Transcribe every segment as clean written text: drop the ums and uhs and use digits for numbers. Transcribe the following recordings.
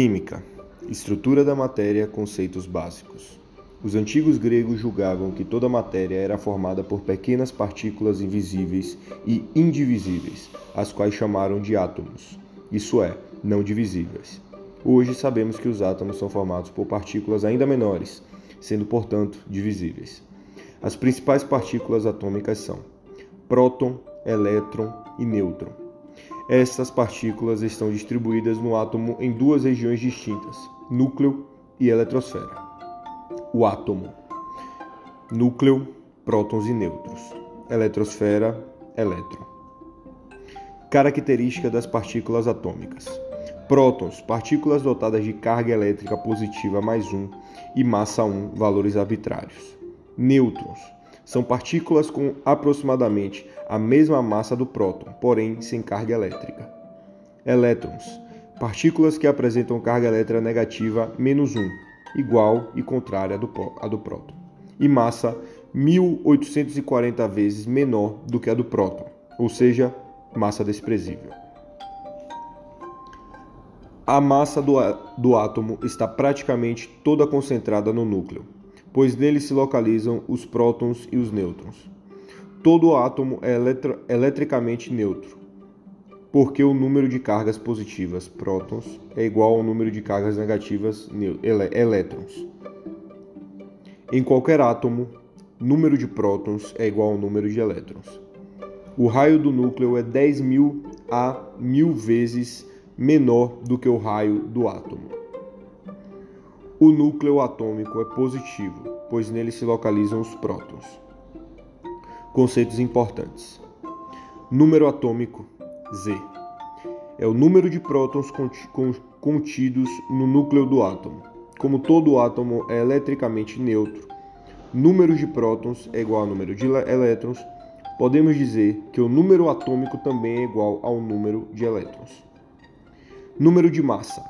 Química. Estrutura da matéria, conceitos básicos. Os antigos gregos julgavam que toda matéria era formada por pequenas partículas invisíveis e indivisíveis, as quais chamaram de átomos, isso é, não divisíveis. Hoje sabemos que os átomos são formados por partículas ainda menores, sendo, portanto, divisíveis. As principais partículas atômicas são próton, elétron e nêutron. Estas partículas estão distribuídas no átomo em duas regiões distintas, núcleo e eletrosfera. O átomo, núcleo, prótons e nêutrons, eletrosfera, elétron. Característica das partículas atômicas. Prótons, partículas dotadas de carga elétrica positiva +1 e massa 1, valores arbitrários. Nêutrons, são partículas com aproximadamente a mesma massa do próton, porém sem carga elétrica. Elétrons, partículas que apresentam carga elétrica negativa -1, igual e contrária à do próton, e massa 1840 vezes menor do que a do próton, ou seja, massa desprezível. A massa do átomo está praticamente toda concentrada no núcleo, pois nele se localizam os prótons e os nêutrons. Todo átomo é eletricamente neutro, porque o número de cargas positivas, prótons, é igual ao número de cargas negativas, elétrons. Em qualquer átomo, número de prótons é igual ao número de elétrons. O raio do núcleo é 10.000 a 1.000 vezes menor do que o raio do átomo. O núcleo atômico é positivo, pois nele se localizam os prótons. Conceitos importantes. Número atômico, Z, é o número de prótons contidos no núcleo do átomo. Como todo átomo é eletricamente neutro, número de prótons é igual ao número de elétrons, podemos dizer que o número atômico também é igual ao número de elétrons. Número de massa,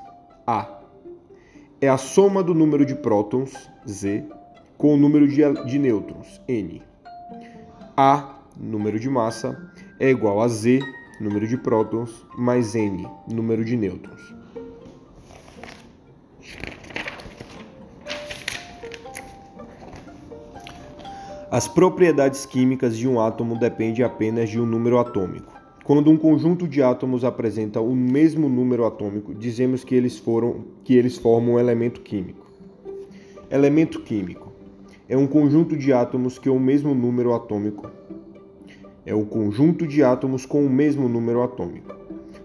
A, é a soma do número de prótons, Z, com o número de nêutrons, N. A, número de massa, é igual a Z, número de prótons, mais N, número de nêutrons. As propriedades químicas de um átomo dependem apenas de um número atômico. Quando um conjunto de átomos apresenta o mesmo número atômico, dizemos que eles formam um elemento químico. Elemento químico é um conjunto de átomos que é o mesmo número atômico. É o conjunto de átomos com o mesmo número atômico.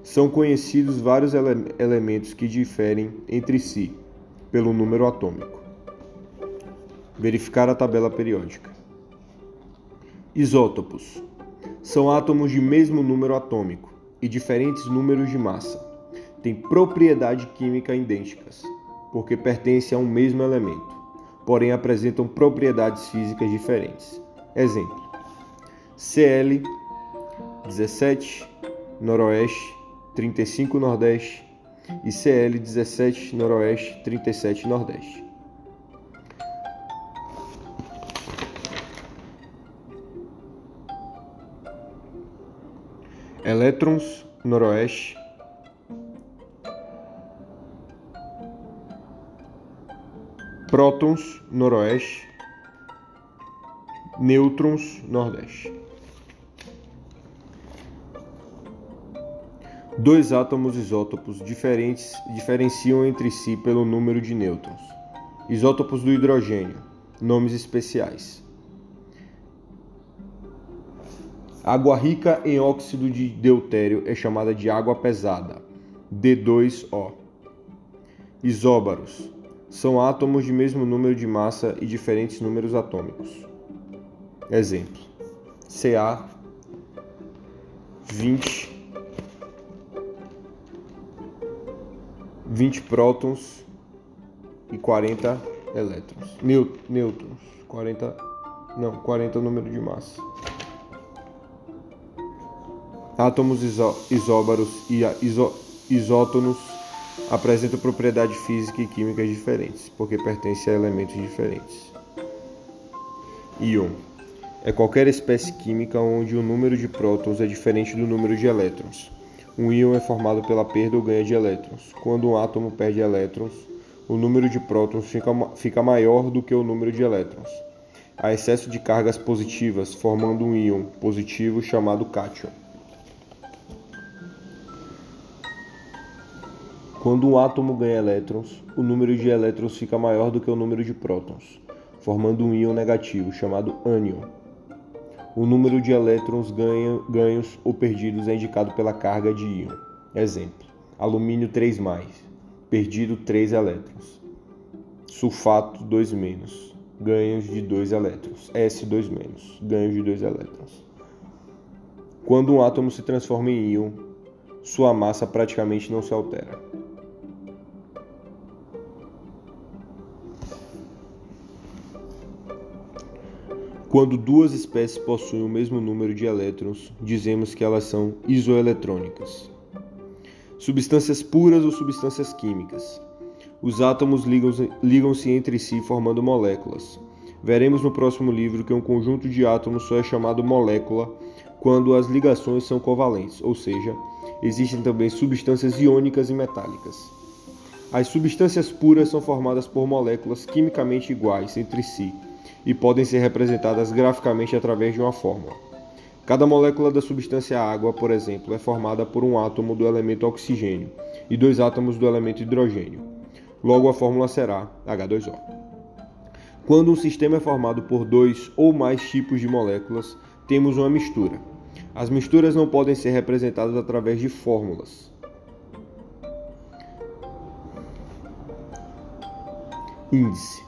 São conhecidos vários elementos que diferem entre si pelo número atômico. Verificar a tabela periódica. Isótopos. São átomos de mesmo número atômico e diferentes números de massa. Têm propriedade química idênticas, porque pertencem a um mesmo elemento, porém apresentam propriedades físicas diferentes. Exemplo: Cl 17 Noroeste 35 Nordeste e Cl 17 Noroeste 37 Nordeste. Elétrons, noroeste. Prótons, noroeste. Nêutrons, nordeste. Dois átomos isótopos diferentes diferenciam entre si pelo número de nêutrons. Isótopos do hidrogênio. Nomes especiais. Água rica em óxido de deutério é chamada de água pesada, D2O. Isóbaros. São átomos de mesmo número de massa e diferentes números atômicos. Exemplo: Ca 20 prótons e 40 elétrons. Nêutrons, 40 número de massa. Átomos isóbaros e isótonos apresentam propriedades físicas e químicas diferentes, porque pertencem a elementos diferentes. Íon é qualquer espécie química onde o número de prótons é diferente do número de elétrons, Um íon é formado pela perda ou ganho de elétrons. Quando um átomo perde elétrons, o número de prótons fica maior do que o número de elétrons. Há excesso de cargas positivas, formando um íon positivo chamado cátion. Quando um átomo ganha elétrons, o número de elétrons fica maior do que o número de prótons, formando um íon negativo chamado ânion. O número de elétrons ganhos ou perdidos é indicado pela carga de íon. Exemplo: alumínio 3+, perdido 3 elétrons. Sulfato 2-, ganhos de 2 elétrons. S2-, ganhos de 2 elétrons. Quando um átomo se transforma em íon, sua massa praticamente não se altera. Quando duas espécies possuem o mesmo número de elétrons, dizemos que elas são isoeletrônicas. Substâncias puras ou substâncias químicas. Os átomos ligam-se entre si formando moléculas. Veremos no próximo livro que um conjunto de átomos só é chamado molécula quando as ligações são covalentes, ou seja, existem também substâncias iônicas e metálicas. As substâncias puras são formadas por moléculas quimicamente iguais entre si, e podem ser representadas graficamente através de uma fórmula. Cada molécula da substância água, por exemplo, é formada por um átomo do elemento oxigênio e dois átomos do elemento hidrogênio. Logo, a fórmula será H2O. Quando um sistema é formado por dois ou mais tipos de moléculas, temos uma mistura. As misturas não podem ser representadas através de fórmulas. Índice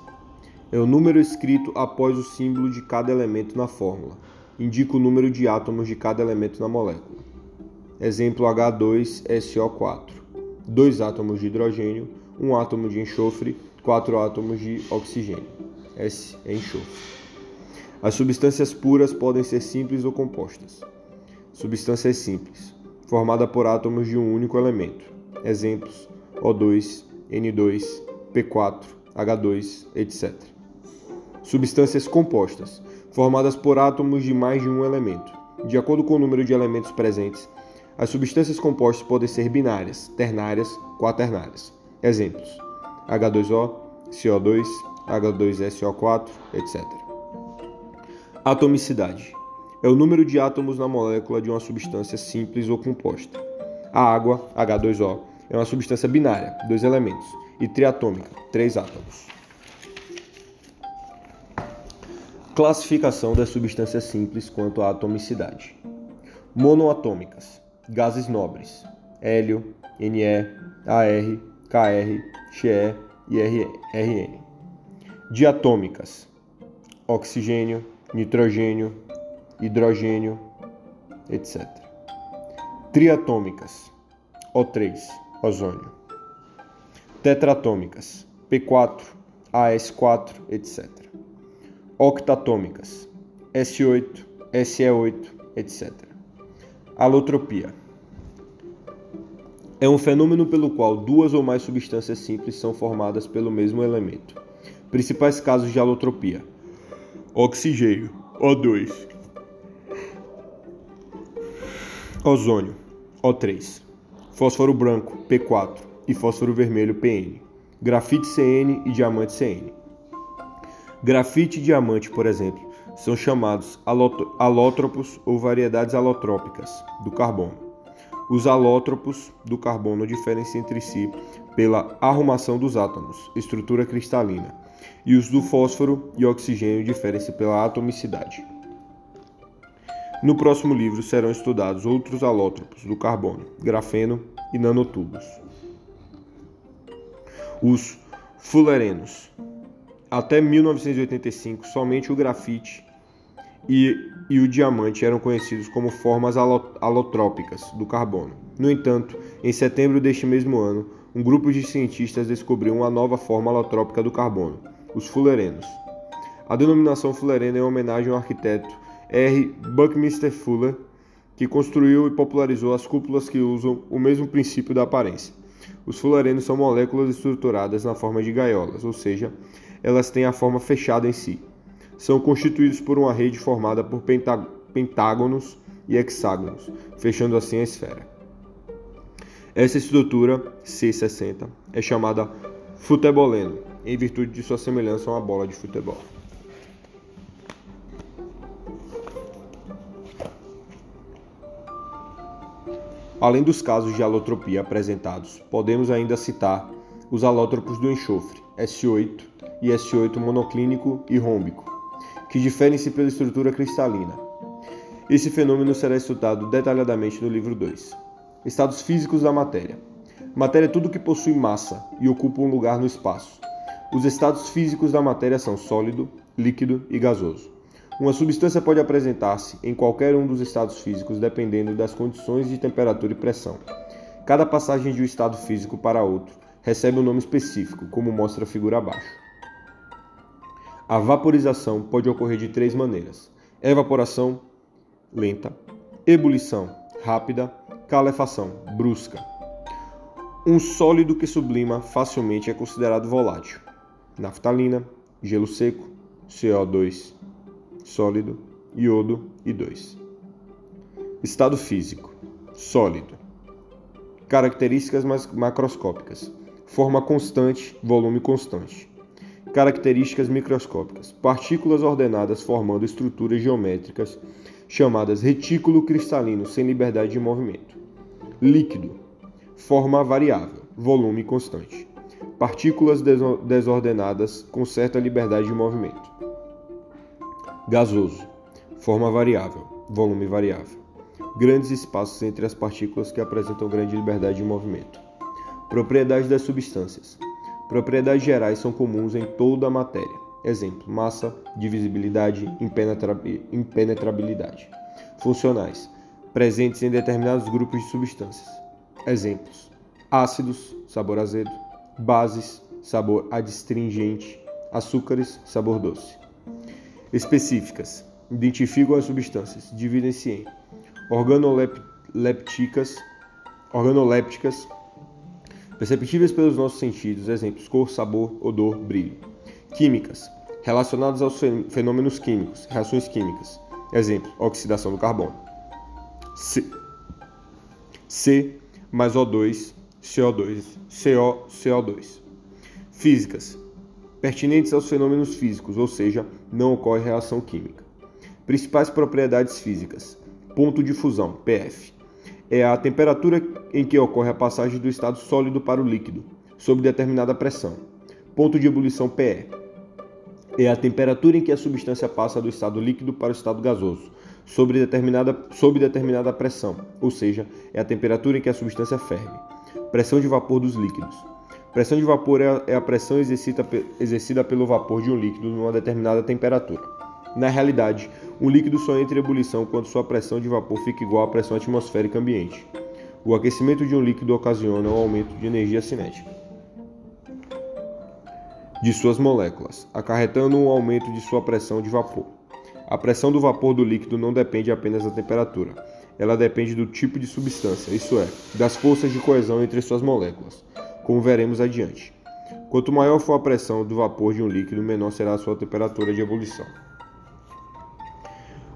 é o número escrito após o símbolo de cada elemento na fórmula. Indica o número de átomos de cada elemento na molécula. Exemplo: H2SO4. 2 átomos de hidrogênio, 1 átomo de enxofre, 4 átomos de oxigênio. S é enxofre. As substâncias puras podem ser simples ou compostas. Substâncias simples, formada por átomos de um único elemento. Exemplos: O2, N2, P4, H2, etc. Substâncias compostas, formadas por átomos de mais de um elemento. De acordo com o número de elementos presentes, as substâncias compostas podem ser binárias, ternárias, quaternárias. Exemplos: H2O, CO2, H2SO4, etc. Atomicidade é o número de átomos na molécula de uma substância simples ou composta. A água, H2O, é uma substância binária, 2 elementos, e triatômica, 3 átomos. Classificação das substâncias simples quanto à atomicidade. Monoatômicas, gases nobres, hélio, Ne, Ar, Kr, Xe e Rn. Diatômicas, oxigênio, nitrogênio, hidrogênio, etc. Triatômicas, O3, ozônio. Tetratômicas, P4, AS4, etc. Octatômicas, S8, SE8, etc. Alotropia é um fenômeno pelo qual duas ou mais substâncias simples são formadas pelo mesmo elemento. Principais casos de alotropia: oxigênio, O2, ozônio, O3, fósforo branco, P4, e fósforo vermelho, PN, grafite CN e diamante CN. Grafite e diamante, por exemplo, são chamados alótropos ou variedades alotrópicas do carbono. Os alótropos do carbono diferem-se entre si pela arrumação dos átomos, estrutura cristalina, e os do fósforo e oxigênio diferem-se pela atomicidade. No próximo livro serão estudados outros alótropos do carbono, grafeno e nanotubos. Os fullerenos. Até 1985, somente o grafite e o diamante eram conhecidos como formas alotrópicas do carbono. No entanto, em setembro deste mesmo ano, um grupo de cientistas descobriu uma nova forma alotrópica do carbono, os fullerenos. A denominação fullereno é uma homenagem ao arquiteto R. Buckminster Fuller, que construiu e popularizou as cúpulas que usam o mesmo princípio da aparência. Os fullerenos são moléculas estruturadas na forma de gaiolas, ou seja, elas têm a forma fechada em si. São constituídos por uma rede formada por pentágonos e hexágonos, fechando assim a esfera. Essa estrutura C60 é chamada futeboleno, em virtude de sua semelhança a uma bola de futebol. Além dos casos de alotropia apresentados, podemos ainda citar os alótropos do enxofre, S8 e S8 monoclínico e rômbico, que diferem-se pela estrutura cristalina. Esse fenômeno será estudado detalhadamente no livro 2. Estados físicos da matéria. Matéria é tudo que possui massa e ocupa um lugar no espaço. Os estados físicos da matéria são sólido, líquido e gasoso. Uma substância pode apresentar-se em qualquer um dos estados físicos dependendo das condições de temperatura e pressão. Cada passagem de um estado físico para outro recebe um nome específico, como mostra a figura abaixo. A vaporização pode ocorrer de três maneiras: evaporação lenta, ebulição rápida, calefação brusca. Um sólido que sublima facilmente é considerado volátil. Naftalina, gelo seco, CO2 sólido, iodo e 2. Estado físico sólido. Características macroscópicas: forma constante, volume constante. Características microscópicas: partículas ordenadas formando estruturas geométricas chamadas retículo cristalino sem liberdade de movimento. Líquido: forma variável, volume constante. Partículas desordenadas com certa liberdade de movimento. Gasoso: forma variável, volume variável. Grandes espaços entre as partículas que apresentam grande liberdade de movimento. Propriedades das substâncias. Propriedades gerais são comuns em toda a matéria. Exemplo: massa, divisibilidade, impenetrabilidade. Funcionais: presentes em determinados grupos de substâncias. Exemplos: ácidos, sabor azedo; bases, sabor adstringente; açúcares, sabor doce. Específicas: identificam as substâncias, dividem-se em organolépticas, perceptíveis pelos nossos sentidos, exemplos: cor, sabor, odor, brilho. Químicas: relacionadas aos fenômenos químicos, reações químicas, exemplo: oxidação do carbono. C mais O2, CO2, CO, CO2. Físicas: pertinentes aos fenômenos físicos, ou seja, não ocorre reação química. Principais propriedades físicas: ponto de fusão, PF, é a temperatura em que ocorre a passagem do estado sólido para o líquido, sob determinada pressão. Ponto de ebulição, PE, é a temperatura em que a substância passa do estado líquido para o estado gasoso, sob determinada pressão, ou seja, é a temperatura em que a substância ferve. Pressão de vapor dos líquidos. Pressão de vapor é a pressão exercida pelo vapor de um líquido numa determinada temperatura. Na realidade, um líquido só entra em ebulição quando sua pressão de vapor fica igual à pressão atmosférica ambiente. O aquecimento de um líquido ocasiona um aumento de energia cinética de suas moléculas, acarretando um aumento de sua pressão de vapor. A pressão do vapor do líquido não depende apenas da temperatura, ela depende do tipo de substância, isso é, das forças de coesão entre suas moléculas, como veremos adiante. Quanto maior for a pressão do vapor de um líquido, menor será a sua temperatura de ebulição.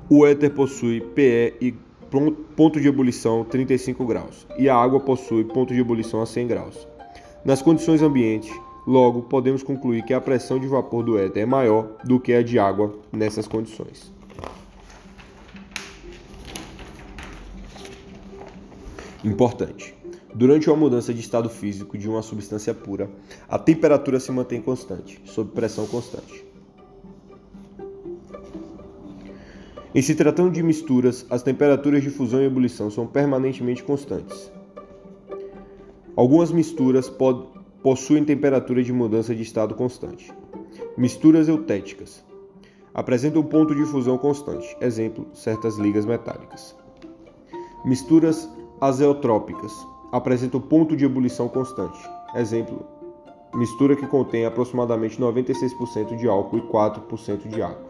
O éter possui PE e ponto de ebulição 35 graus, e a água possui ponto de ebulição a 100 graus. Nas condições ambientes, logo, podemos concluir que a pressão de vapor do éter é maior do que a de água nessas condições. Importante: durante uma mudança de estado físico de uma substância pura, a temperatura se mantém constante, sob pressão constante. Em se tratando de misturas, as temperaturas de fusão e ebulição são permanentemente constantes. Algumas misturas possuem temperatura de mudança de estado constante. Misturas eutéticas apresentam ponto de fusão constante, exemplo: certas ligas metálicas. Misturas azeotrópicas apresentam ponto de ebulição constante, exemplo: mistura que contém aproximadamente 96% de álcool e 4% de água.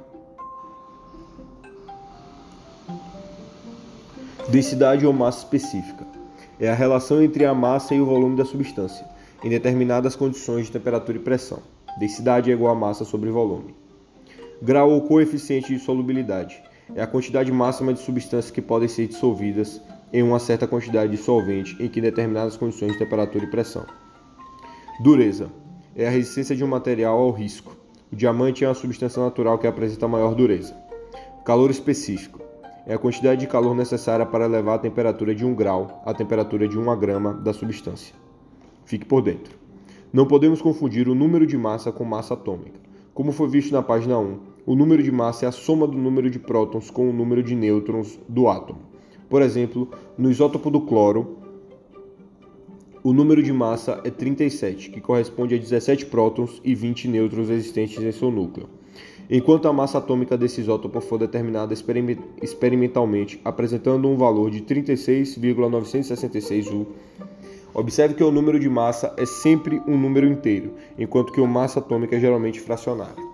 Densidade ou massa específica é a relação entre a massa e o volume da substância, em determinadas condições de temperatura e pressão. Densidade é igual a massa sobre volume. Grau ou coeficiente de solubilidade é a quantidade máxima de substâncias que podem ser dissolvidas em uma certa quantidade de solvente em que determinadas condições de temperatura e pressão. Dureza é a resistência de um material ao risco. O diamante é uma substância natural que apresenta maior dureza. Calor específico é a quantidade de calor necessária para elevar a temperatura de 1 grau à temperatura de 1 grama da substância. Fique por dentro. Não podemos confundir o número de massa com massa atômica. Como foi visto na página 1, o número de massa é a soma do número de prótons com o número de nêutrons do átomo. Por exemplo, no isótopo do cloro, o número de massa é 37, que corresponde a 17 prótons e 20 nêutrons existentes em seu núcleo. Enquanto a massa atômica desse isótopo for determinada experimentalmente, apresentando um valor de 36,966 U, observe que o número de massa é sempre um número inteiro, enquanto que a massa atômica é geralmente fracionária.